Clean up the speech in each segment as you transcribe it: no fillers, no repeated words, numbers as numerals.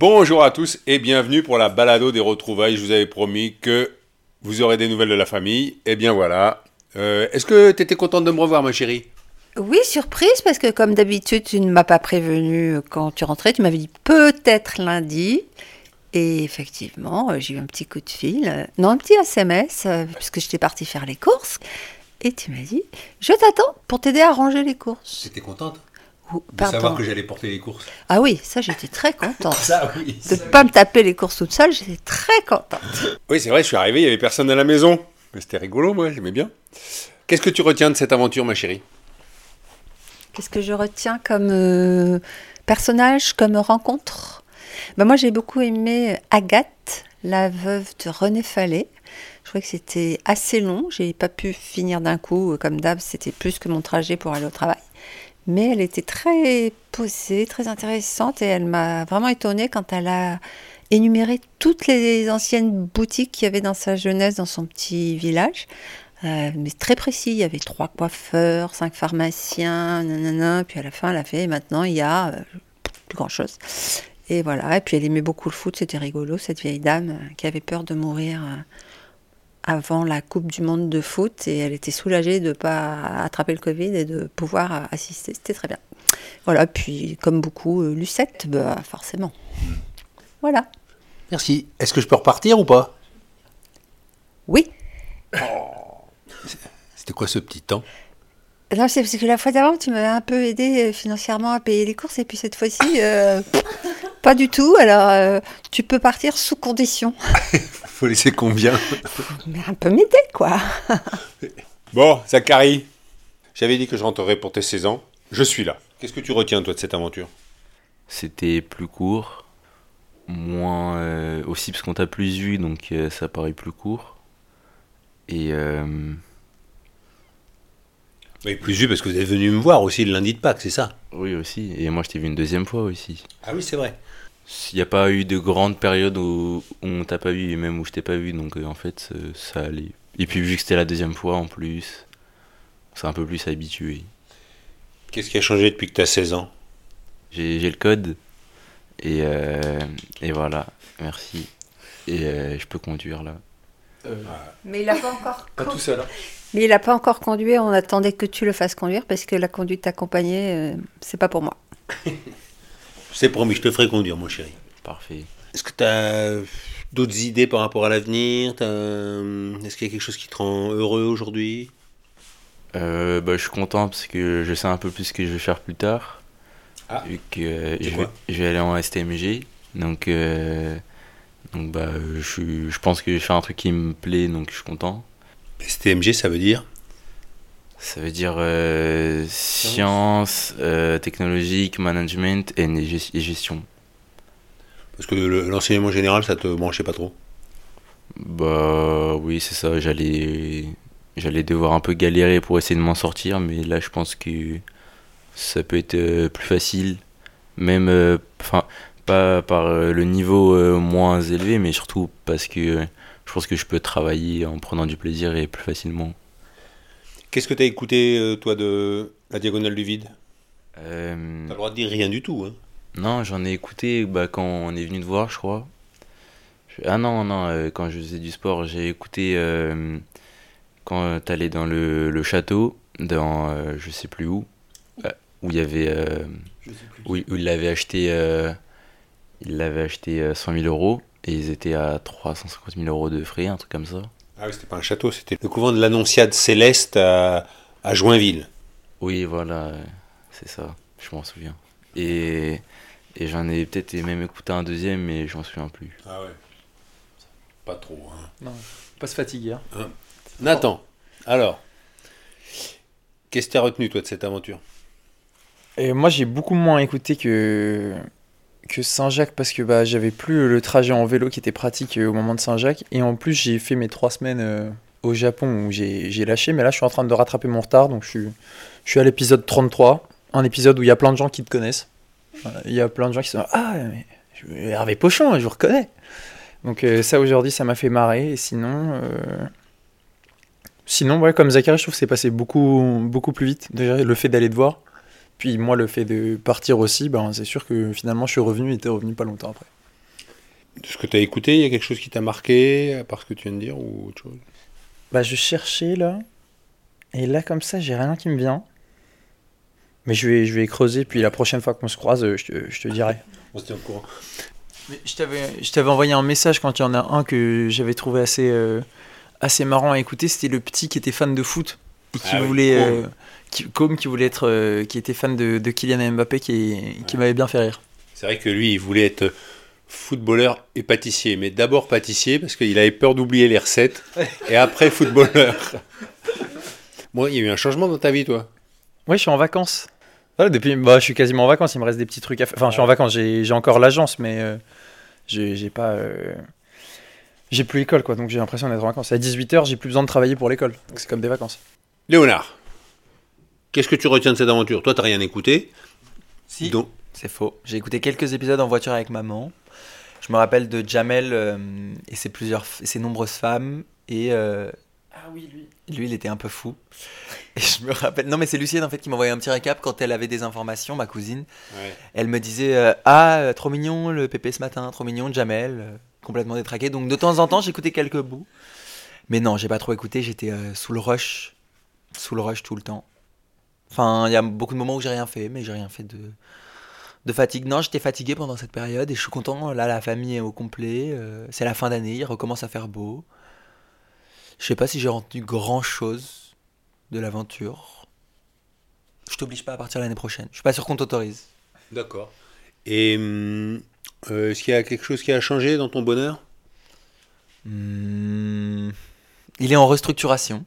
Bonjour à tous et bienvenue pour la balado des retrouvailles. Je vous avais promis que vous aurez des nouvelles de la famille. Eh bien voilà. Est-ce que tu étais contente de me revoir, ma chérie ? Oui, surprise, parce que comme d'habitude, tu ne m'as pas prévenue quand tu rentrais. Tu m'avais dit peut-être lundi. Et effectivement, j'ai eu un petit coup de fil, non, un petit SMS, puisque j'étais partie faire les courses. Et tu m'as dit, je t'attends pour t'aider à ranger les courses. T'étais contente ? De savoir que j'allais porter les courses. Ah oui, ça j'étais très contente. Ça, oui, de ne pas me taper les courses toute seule, j'étais très contente. Oui, c'est vrai, je suis arrivé, il n'y avait personne à la maison. Mais c'était rigolo, moi, j'aimais bien. Qu'est-ce que tu retiens de cette aventure, ma chérie ? Qu'est-ce que je retiens comme personnage, comme rencontre ? Ben moi, j'ai beaucoup aimé Agathe, la veuve de René Fallet. Je trouvais que c'était assez long. Je n'ai pas pu finir d'un coup. Comme d'hab, c'était plus que mon trajet pour aller au travail. Mais elle était très posée, très intéressante. Et elle m'a vraiment étonnée quand elle a énuméré toutes les anciennes boutiques qu'il y avait dans sa jeunesse, dans son petit village. Mais très précis, il y avait 3 coiffeurs, 5 pharmaciens, nanana, puis à la fin, elle a fait, maintenant, il y a plus grand-chose. Et voilà, et puis elle aimait beaucoup le foot, c'était rigolo, cette vieille dame qui avait peur de mourir avant la Coupe du Monde de foot, et elle était soulagée de ne pas attraper le Covid et de pouvoir assister, c'était très bien. Voilà, puis comme beaucoup, Lucette, bah, forcément. Voilà. Merci. Est-ce que je peux repartir ou pas ? Oui. C'était quoi ce petit temps ? Non, c'est parce que la fois d'avant, tu m'as un peu aidé financièrement à payer les courses, et puis cette fois-ci, pas du tout. Alors, tu peux partir sous condition. Faut laisser combien ? Mais un peu m'aider, quoi. Bon, Zacharie, j'avais dit que je rentrerais pour tes 16 ans. Je suis là. Qu'est-ce que tu retiens, toi, de cette aventure ? C'était plus court, moins aussi parce qu'on t'a plus vu, donc ça paraît plus court. Et plus vu parce que vous êtes venu me voir aussi le lundi de Pâques, c'est ça ? Oui, aussi. Et moi, je t'ai vu une deuxième fois aussi. Ah oui, c'est vrai. Il n'y a pas eu de grande période où on t'a pas vu et même où je t'ai pas vu. Donc, en fait, ça allait. Et puis, vu que c'était la deuxième fois en plus, c'est un peu plus habitué. Qu'est-ce qui a changé depuis que tu as 16 ans ? J'ai le code. Et voilà. Merci. Et je peux conduire, là. Mais il n'a pas encore conduit. Pas tout seul. Hein. Mais il n'a pas encore conduit. On attendait que tu le fasses conduire parce que la conduite accompagnée, c'est pas pour moi. C'est promis, je te ferai conduire, mon chéri. Parfait. Est-ce que tu as d'autres idées par rapport à l'avenir ? Est-ce qu'il y a quelque chose qui te rend heureux aujourd'hui ? Je suis content parce que je sais un peu plus ce que je vais faire plus tard. Ah. Vu que je vais aller en STMG. Donc, je pense que je fais un truc qui me plaît, donc je suis content. STMG, ça veut dire ? Ça veut dire sciences, technologique, management et gestion. Parce que l'enseignement général, ça te branchait pas trop ? Bah oui, c'est ça. J'allais devoir un peu galérer pour essayer de m'en sortir, mais là, je pense que ça peut être plus facile. Même, pas par le niveau moins élevé, mais surtout parce que je pense que je peux travailler en prenant du plaisir et plus facilement. Qu'est-ce que tu as écouté, toi, de La Diagonale du Vide ? Tu as le droit de dire rien du tout. Hein. Non, j'en ai écouté quand on est venu te voir, je crois. Quand je faisais du sport, j'ai écouté quand tu allais dans le château, dans je sais plus où il y avait... où il l'avait acheté... Ils l'avaient acheté 100 000 € et ils étaient à 350 000 € de frais, un truc comme ça. Ah oui, c'était pas un château, c'était le couvent de l'Annonciade Céleste à Joinville. Oui, voilà, c'est ça, je m'en souviens. Et j'en ai peut-être même écouté un deuxième, mais je m'en souviens plus. Ah ouais, pas trop. Hein. Non, pas se fatiguer. Hein. Nathan, alors, qu'est-ce que t'as retenu, toi, de cette aventure ? Et moi, j'ai beaucoup moins écouté que Saint-Jacques parce que bah, j'avais plus le trajet en vélo qui était pratique au moment de Saint-Jacques. Et en plus, j'ai fait mes 3 semaines au Japon où j'ai lâché. Mais là, je suis en train de rattraper mon retard. Donc, je suis à l'épisode 33, un épisode où il y a plein de gens qui te connaissent. Voilà, il y a plein de gens qui sont « Ah, mais Hervé Pochon, je vous reconnais !» Donc ça, aujourd'hui, ça m'a fait marrer. Et sinon... Sinon, ouais, comme Zacharie, je trouve que c'est passé beaucoup plus vite. Déjà, le fait d'aller te voir, puis moi, le fait de partir aussi, ben, c'est sûr que finalement, je suis revenu et t'es revenu pas longtemps après. De ce que t'as écouté, il y a quelque chose qui t'a marqué, à part ce que tu viens de dire, ou autre chose ? Bah, je cherchais, là, et là, comme ça, j'ai rien qui me vient. Mais je vais creuser, puis la prochaine fois qu'on se croise, je te dirai. On se tient au courant. Mais je t'avais envoyé un message quand il y en a un que j'avais trouvé assez marrant à écouter, c'était le petit qui était fan de foot et qui voulait Côme, qui voulait être qui était fan de Kylian Mbappé qui m'avait bien fait rire. C'est vrai que lui, il voulait être footballeur et pâtissier, mais d'abord pâtissier parce qu'il avait peur d'oublier les recettes et après footballeur. Bon, il y a eu un changement dans ta vie, toi. Oui, je suis en vacances. Voilà, depuis je suis quasiment en vacances, il me reste des petits trucs à faire. Enfin, je suis en vacances, j'ai encore l'agence mais j'ai pas J'ai plus l'école, quoi, donc j'ai l'impression d'être en vacances. À 18h, j'ai plus besoin de travailler pour l'école. Donc c'est comme des vacances. Léonard, qu'est-ce que tu retiens de cette aventure ? Toi, t'as rien écouté. Si, donc... c'est faux. J'ai écouté quelques épisodes en voiture avec maman. Je me rappelle de Jamel et ses nombreuses femmes. Et, Ah oui, lui. Lui, il était un peu fou. Et je me rappelle... Non, mais c'est Lucienne, en fait, qui m'envoyait un petit récap quand elle avait des informations, ma cousine. Ouais. Elle me disait « Ah, trop mignon, le pépé ce matin, trop mignon, Jamel ». Complètement détraqué, donc de temps en temps j'écoutais quelques bouts, mais non, j'ai pas trop écouté, j'étais sous le rush tout le temps. Enfin, il y a beaucoup de moments où j'ai rien fait, mais j'ai rien fait de fatigue. Non, j'étais fatigué pendant cette période et je suis content, là la famille est au complet, c'est la fin d'année, il recommence à faire beau. Je sais pas si j'ai retenu grand chose de l'aventure. Je t'oblige pas à partir l'année prochaine, je suis pas sûr qu'on t'autorise. D'accord. Et... est-ce qu'il y a quelque chose qui a changé dans ton bonheur ? Il est en restructuration,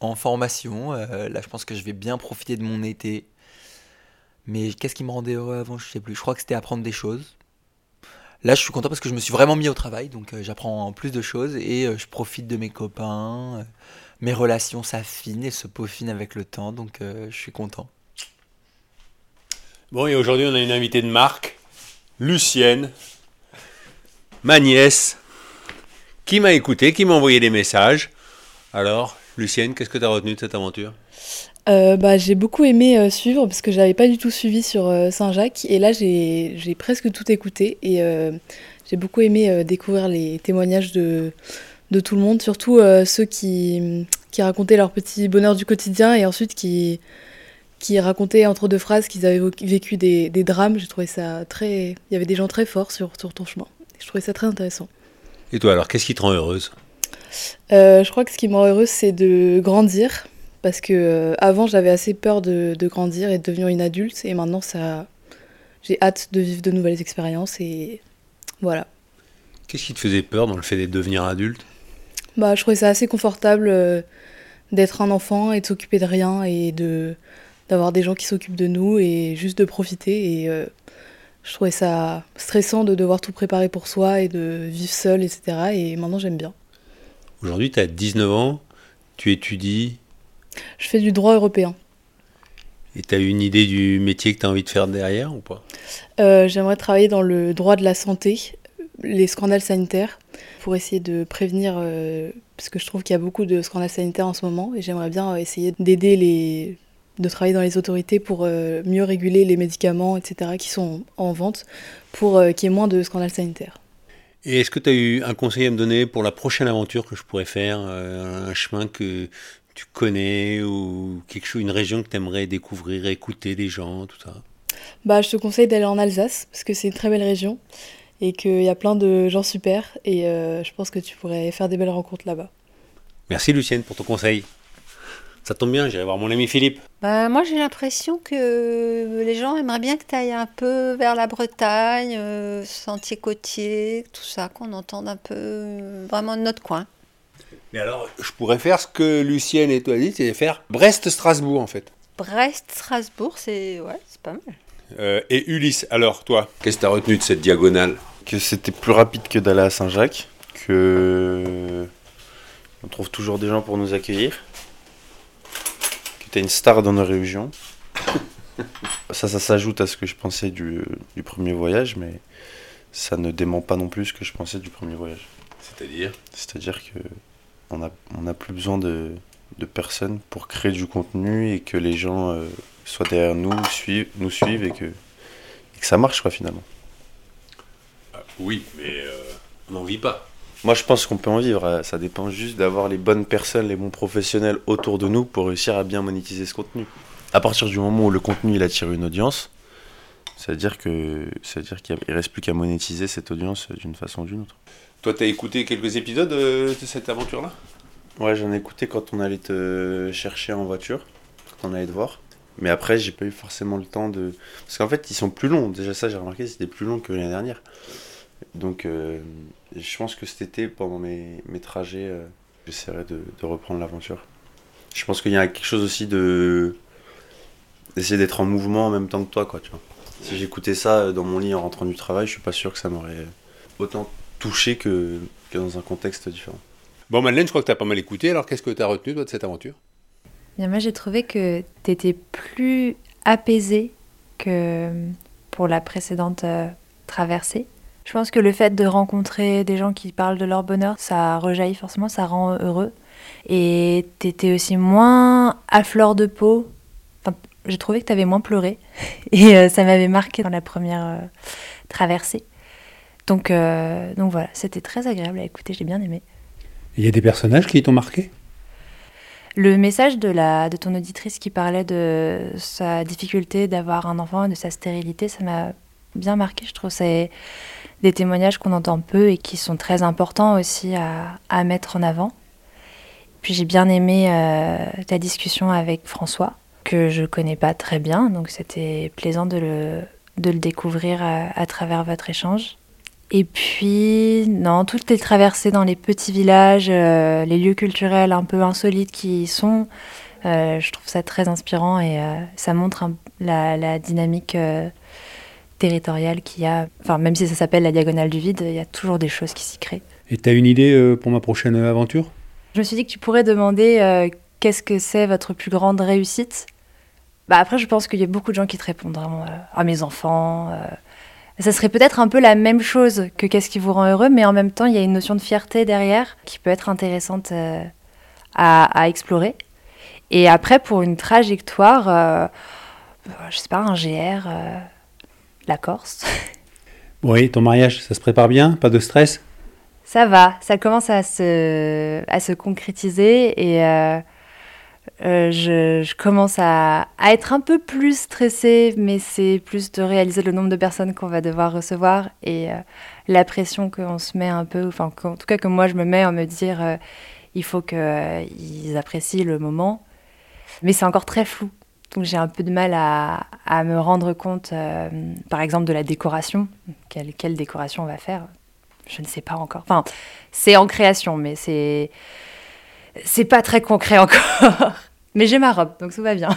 en formation. Là, je pense que je vais bien profiter de mon été. Mais qu'est-ce qui me rendait heureux avant ? Je sais plus. Je crois que c'était apprendre des choses. Là, je suis content parce que je me suis vraiment mis au travail. Donc, j'apprends plus de choses et je profite de mes copains. Mes relations s'affinent et se peaufinent avec le temps. Donc, je suis content. Bon, et aujourd'hui, on a une invitée de marque. Lucienne, ma nièce, qui m'a écouté, qui m'a envoyé des messages. Alors, Lucienne, qu'est-ce que tu as retenu de cette aventure ? J'ai beaucoup aimé suivre parce que je n'avais pas du tout suivi sur Saint-Jacques. Et là, j'ai presque tout écouté et j'ai beaucoup aimé découvrir les témoignages de tout le monde, surtout ceux qui racontaient leur petit bonheur du quotidien et ensuite qui racontaient entre deux phrases qu'ils avaient vécu des drames. J'ai trouvé ça très... Il y avait des gens très forts sur ton chemin. Je trouvais ça très intéressant. Et toi, alors, qu'est-ce qui te rend heureuse ? Je crois que ce qui me rend heureuse, c'est de grandir. Parce que avant, j'avais assez peur de grandir et de devenir une adulte. Et maintenant, ça, j'ai hâte de vivre de nouvelles expériences. Et voilà. Qu'est-ce qui te faisait peur dans le fait de devenir adulte ? Je trouvais ça assez confortable d'être un enfant et de s'occuper de rien et d'avoir des gens qui s'occupent de nous et juste de profiter. Et je trouvais ça stressant de devoir tout préparer pour soi et de vivre seul, etc. Et maintenant, j'aime bien. Aujourd'hui, tu as 19 ans, tu étudies... Je fais du droit européen. Et tu as une idée du métier que tu as envie de faire derrière ou pas ? J'aimerais travailler dans le droit de la santé, les scandales sanitaires, pour essayer de prévenir... parce que je trouve qu'il y a beaucoup de scandales sanitaires en ce moment et j'aimerais bien essayer d'aider de travailler dans les autorités pour mieux réguler les médicaments, etc., qui sont en vente, pour qu'il y ait moins de scandales sanitaires. Et est-ce que tu as eu un conseil à me donner pour la prochaine aventure que je pourrais faire, un chemin que tu connais, ou quelque chose, une région que tu aimerais découvrir, écouter des gens, tout ça ? Je te conseille d'aller en Alsace, parce que c'est une très belle région, et qu'il y a plein de gens super, et je pense que tu pourrais faire des belles rencontres là-bas. Merci Lucienne pour ton conseil. Ça tombe bien, j'irai voir mon ami Philippe. Moi, j'ai l'impression que les gens aimeraient bien que tu ailles un peu vers la Bretagne, sentier côtier, tout ça, qu'on entende un peu vraiment de notre coin. Mais alors, je pourrais faire ce que Lucienne et toi dit, c'est faire Brest-Strasbourg, en fait. Brest-Strasbourg, c'est pas mal. Et Ulysse, alors toi, qu'est-ce que t'as retenu de cette diagonale? Que c'était plus rapide que d'aller à Saint-Jacques, que on trouve toujours des gens pour nous accueillir, que t'es une star dans nos régions. Ça s'ajoute à ce que je pensais du premier voyage, mais ça ne dément pas non plus ce que je pensais du premier voyage. C'est-à-dire que on a plus besoin de personnes pour créer du contenu et que les gens soient derrière nous, nous suivent et que ça marche, quoi, finalement. Oui, mais on n'en vit pas. Moi, je pense qu'on peut en vivre. Ça dépend juste d'avoir les bonnes personnes, les bons professionnels autour de nous pour réussir à bien monétiser ce contenu. À partir du moment où le contenu il attire une audience, c'est-à-dire qu'il ne reste plus qu'à monétiser cette audience d'une façon ou d'une autre. Toi, tu as écouté quelques épisodes de cette aventure-là ? Ouais, j'en ai écouté quand on allait te chercher en voiture, quand on allait te voir. Mais après, j'ai pas eu forcément le temps de... Parce qu'en fait, ils sont plus longs. Déjà ça, j'ai remarqué, c'était plus long que l'année dernière. Donc, je pense que cet été, pendant mes trajets, j'essaierai de reprendre l'aventure. Je pense qu'il y a quelque chose aussi de... d'essayer d'être en mouvement en même temps que toi, quoi, tu vois. Si j'écoutais ça dans mon lit en rentrant du travail, je suis pas sûr que ça m'aurait autant touché que dans un contexte différent. Bon, Madeleine, je crois que tu as pas mal écouté, alors qu'est-ce que tu as retenu, toi, de cette aventure? Bien, moi, j'ai trouvé que tu étais plus apaisée que pour la précédente traversée. Je pense que le fait de rencontrer des gens qui parlent de leur bonheur, ça rejaillit forcément, ça rend heureux. Et tu étais aussi moins à fleur de peau. Enfin, j'ai trouvé que tu avais moins pleuré. Et ça m'avait marqué dans la première traversée. Donc voilà, c'était très agréable à écouter, j'ai bien aimé. Il y a des personnages qui t'ont marqué ? Le message de ton auditrice qui parlait de sa difficulté d'avoir un enfant, de sa stérilité, ça m'a bien marqué. Je trouve que c'est des témoignages qu'on entend peu et qui sont très importants aussi à mettre en avant. Puis j'ai bien aimé la discussion avec François, que je ne connais pas très bien, donc c'était plaisant de le découvrir à travers votre échange. Et puis, non, toutes les traversées dans les petits villages, les lieux culturels un peu insolites qui y sont, je trouve ça très inspirant et ça montre la dynamique territoriale qu'il y a. Enfin, même si ça s'appelle la Diagonale du Vide, il y a toujours des choses qui s'y créent. Et tu as une idée pour ma prochaine aventure ? Je me suis dit que tu pourrais demander qu'est-ce que c'est votre plus grande réussite ? Bah, après, je pense qu'il y a beaucoup de gens qui te répondent vraiment à mes enfants... Ça serait peut-être un peu la même chose que qu'est-ce qui vous rend heureux, mais en même temps, il y a une notion de fierté derrière qui peut être intéressante à explorer. Et après, pour une trajectoire, je sais pas, un GR, la Corse. Oui, ton mariage, ça se prépare bien ? Pas de stress ? Ça va, ça commence à se concrétiser et... je commence à être un peu plus stressée, mais c'est plus de réaliser le nombre de personnes qu'on va devoir recevoir et la pression qu'on se met un peu, enfin en tout cas que moi je me mets à me dire il faut qu'ils apprécient le moment, mais c'est encore très flou, donc j'ai un peu de mal à me rendre compte par exemple de la décoration, quelle décoration on va faire, je ne sais pas encore, enfin c'est en création mais c'est pas très concret encore. Mais j'ai ma robe, donc tout va bien.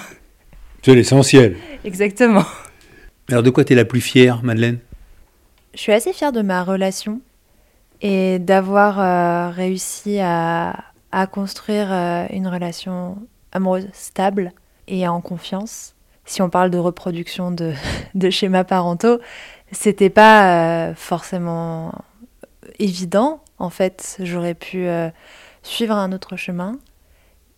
C'est l'essentiel. Exactement. Alors de quoi t'es la plus fière, Madeleine ? Je suis assez fière de ma relation et d'avoir réussi à construire une relation amoureuse stable et en confiance. Si on parle de reproduction de schémas parentaux, c'était pas forcément évident. En fait, j'aurais pu... suivre un autre chemin,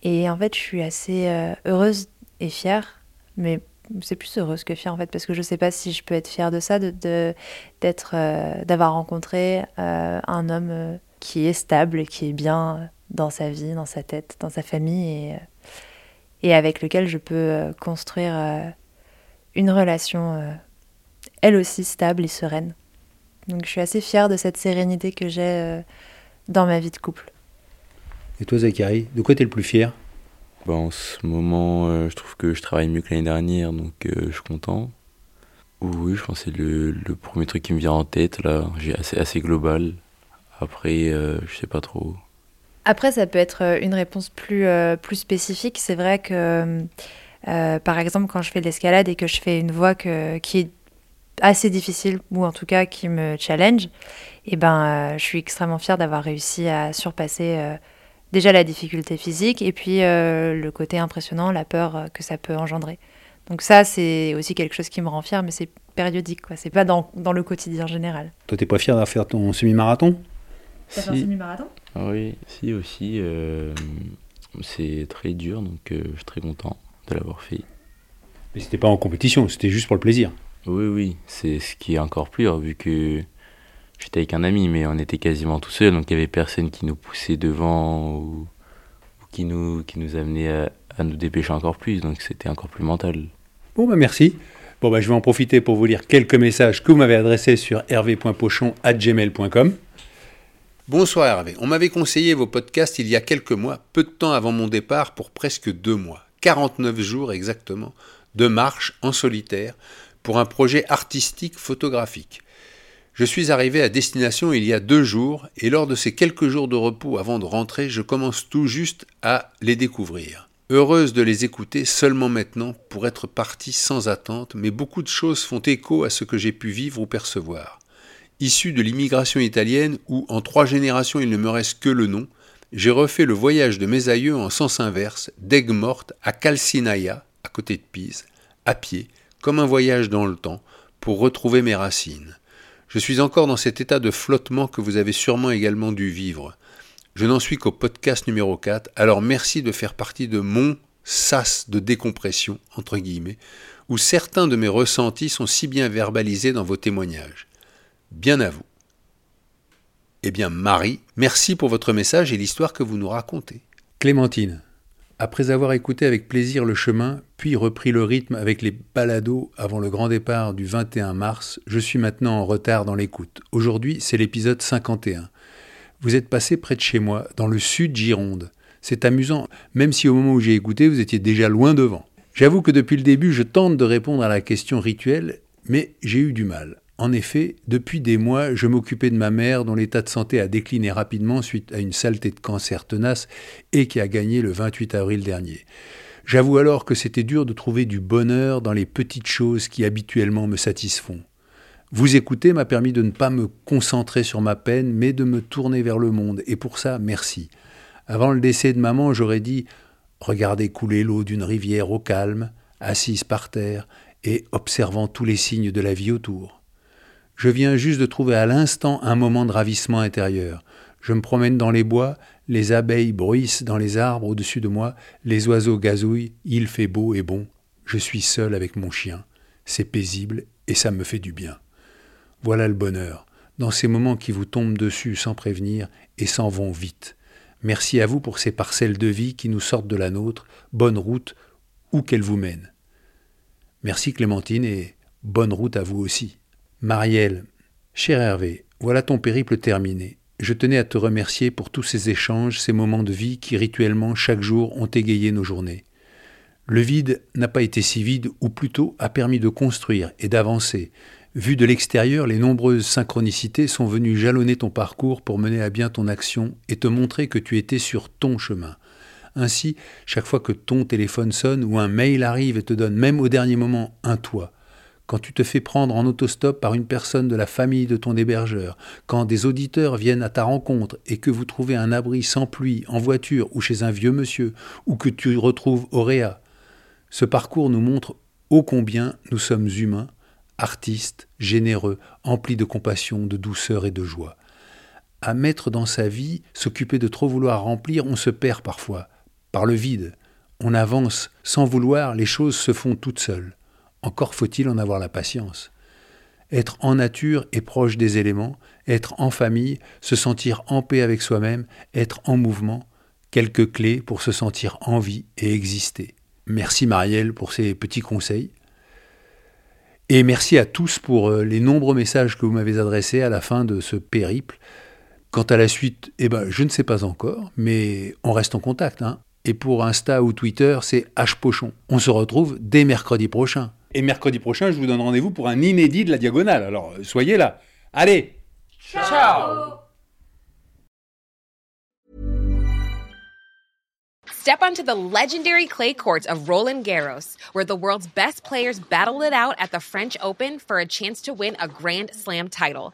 et en fait je suis assez heureuse et fière, mais c'est plus heureuse que fière en fait, parce que je sais pas si je peux être fière de ça, d'avoir rencontré un homme qui est stable, qui est bien dans sa vie, dans sa tête, dans sa famille, et avec lequel je peux construire une relation elle aussi stable et sereine. Donc je suis assez fière de cette sérénité que j'ai dans ma vie de couple. Et toi, Zacharie, de quoi t'es le plus fier ? En ce moment, je trouve que je travaille mieux que l'année dernière, donc je suis content. Oui, je pense que c'est le premier truc qui me vient en tête, là. J'ai assez global. Après, je sais pas trop. Après, ça peut être une réponse plus spécifique. C'est vrai que Par exemple, quand je fais de l'escalade et que je fais une voie qui est assez difficile, ou en tout cas qui me challenge, et je suis extrêmement fière d'avoir réussi à surpasser déjà la difficulté physique et puis le côté impressionnant, la peur que ça peut engendrer. Donc ça, c'est aussi quelque chose qui me rend fière, mais c'est périodique, quoi. C'est pas dans le quotidien général. Toi, t'es pas fière d'avoir fait ton semi-marathon ? T'as fait un semi-marathon ? Oui, si aussi. C'est très dur, donc je suis très content de l'avoir fait. Mais c'était pas en compétition, c'était juste pour le plaisir. Oui, c'est ce qui est encore plus, vu que j'étais avec un ami, mais on était quasiment tout seul, donc il n'y avait personne qui nous poussait devant ou qui nous amenait à nous dépêcher encore plus, donc c'était encore plus mental. Bon, merci. Je vais en profiter pour vous lire quelques messages que vous m'avez adressés sur hervé.pochon@gmail.com. Bonsoir Hervé, on m'avait conseillé vos podcasts il y a quelques mois, peu de temps avant mon départ pour presque 2 mois, 49 jours exactement, de marche en solitaire, pour un projet artistique photographique. Je suis arrivé à destination il y a 2 jours et lors de ces quelques jours de repos avant de rentrer, je commence tout juste à les découvrir. Heureuse de les écouter seulement maintenant pour être partie sans attente, mais beaucoup de choses font écho à ce que j'ai pu vivre ou percevoir. Issu de l'immigration italienne où en 3 générations il ne me reste que le nom, j'ai refait le voyage de mes aïeux en sens inverse, d'Aigues Mortes à Calcinaia, à côté de Pise, à pied, comme un voyage dans le temps, pour retrouver mes racines. Je suis encore dans cet état de flottement que vous avez sûrement également dû vivre. Je n'en suis qu'au podcast numéro 4, alors merci de faire partie de mon « sas de décompression », entre guillemets, où certains de mes ressentis sont si bien verbalisés dans vos témoignages. Bien à vous. Eh bien Marie, merci pour votre message et l'histoire que vous nous racontez. Clémentine, après avoir écouté avec plaisir le chemin, puis repris le rythme avec les balados avant le grand départ du 21 mars, je suis maintenant en retard dans l'écoute. Aujourd'hui, c'est l'épisode 51. Vous êtes passé près de chez moi, dans le sud Gironde. C'est amusant, même si au moment où j'ai écouté, vous étiez déjà loin devant. J'avoue que depuis le début, je tente de répondre à la question rituelle, mais j'ai eu du mal. En effet, depuis des mois, je m'occupais de ma mère dont l'état de santé a décliné rapidement suite à une saleté de cancer tenace et qui a gagné le 28 avril dernier. J'avoue alors que c'était dur de trouver du bonheur dans les petites choses qui habituellement me satisfont. Vous écouter m'a permis de ne pas me concentrer sur ma peine, mais de me tourner vers le monde, et pour ça, merci. Avant le décès de maman, j'aurais dit « Regardez couler l'eau d'une rivière au calme, assise par terre et observant tous les signes de la vie autour ». Je viens juste de trouver à l'instant un moment de ravissement intérieur. Je me promène dans les bois, les abeilles bruissent dans les arbres au-dessus de moi, les oiseaux gazouillent, il fait beau et bon. Je suis seul avec mon chien. C'est paisible et ça me fait du bien. Voilà le bonheur, dans ces moments qui vous tombent dessus sans prévenir et s'en vont vite. Merci à vous pour ces parcelles de vie qui nous sortent de la nôtre, bonne route, où qu'elle vous mène. Merci Clémentine et bonne route à vous aussi. Marielle, cher Hervé, voilà ton périple terminé. Je tenais à te remercier pour tous ces échanges, ces moments de vie qui rituellement chaque jour ont égayé nos journées. Le vide n'a pas été si vide, ou plutôt a permis de construire et d'avancer. Vu de l'extérieur, les nombreuses synchronicités sont venues jalonner ton parcours pour mener à bien ton action et te montrer que tu étais sur ton chemin. Ainsi, chaque fois que ton téléphone sonne ou un mail arrive et te donne même au dernier moment un toit, quand tu te fais prendre en autostop par une personne de la famille de ton hébergeur, quand des auditeurs viennent à ta rencontre et que vous trouvez un abri sans pluie, en voiture ou chez un vieux monsieur, ou que tu retrouves Auréa. Ce parcours nous montre ô combien nous sommes humains, artistes, généreux, emplis de compassion, de douceur et de joie. À mettre dans sa vie, s'occuper de trop vouloir remplir, on se perd parfois, par le vide. On avance, sans vouloir, les choses se font toutes seules. Encore faut-il en avoir la patience. Être en nature et proche des éléments, être en famille, se sentir en paix avec soi-même, être en mouvement, quelques clés pour se sentir en vie et exister. Merci Marielle pour ces petits conseils. Et merci à tous pour les nombreux messages que vous m'avez adressés à la fin de ce périple. Quant à la suite, je ne sais pas encore, mais on reste en contact. Et pour Insta ou Twitter, c'est @pochon. On se retrouve dès mercredi prochain. Et mercredi prochain, je vous donne rendez-vous pour un inédit de la Diagonale. Alors, soyez là. Allez ! Ciao ! Step onto the legendary clay courts of Roland Garros, where the world's best players battle it out at the French Open for a chance to win a Grand Slam title.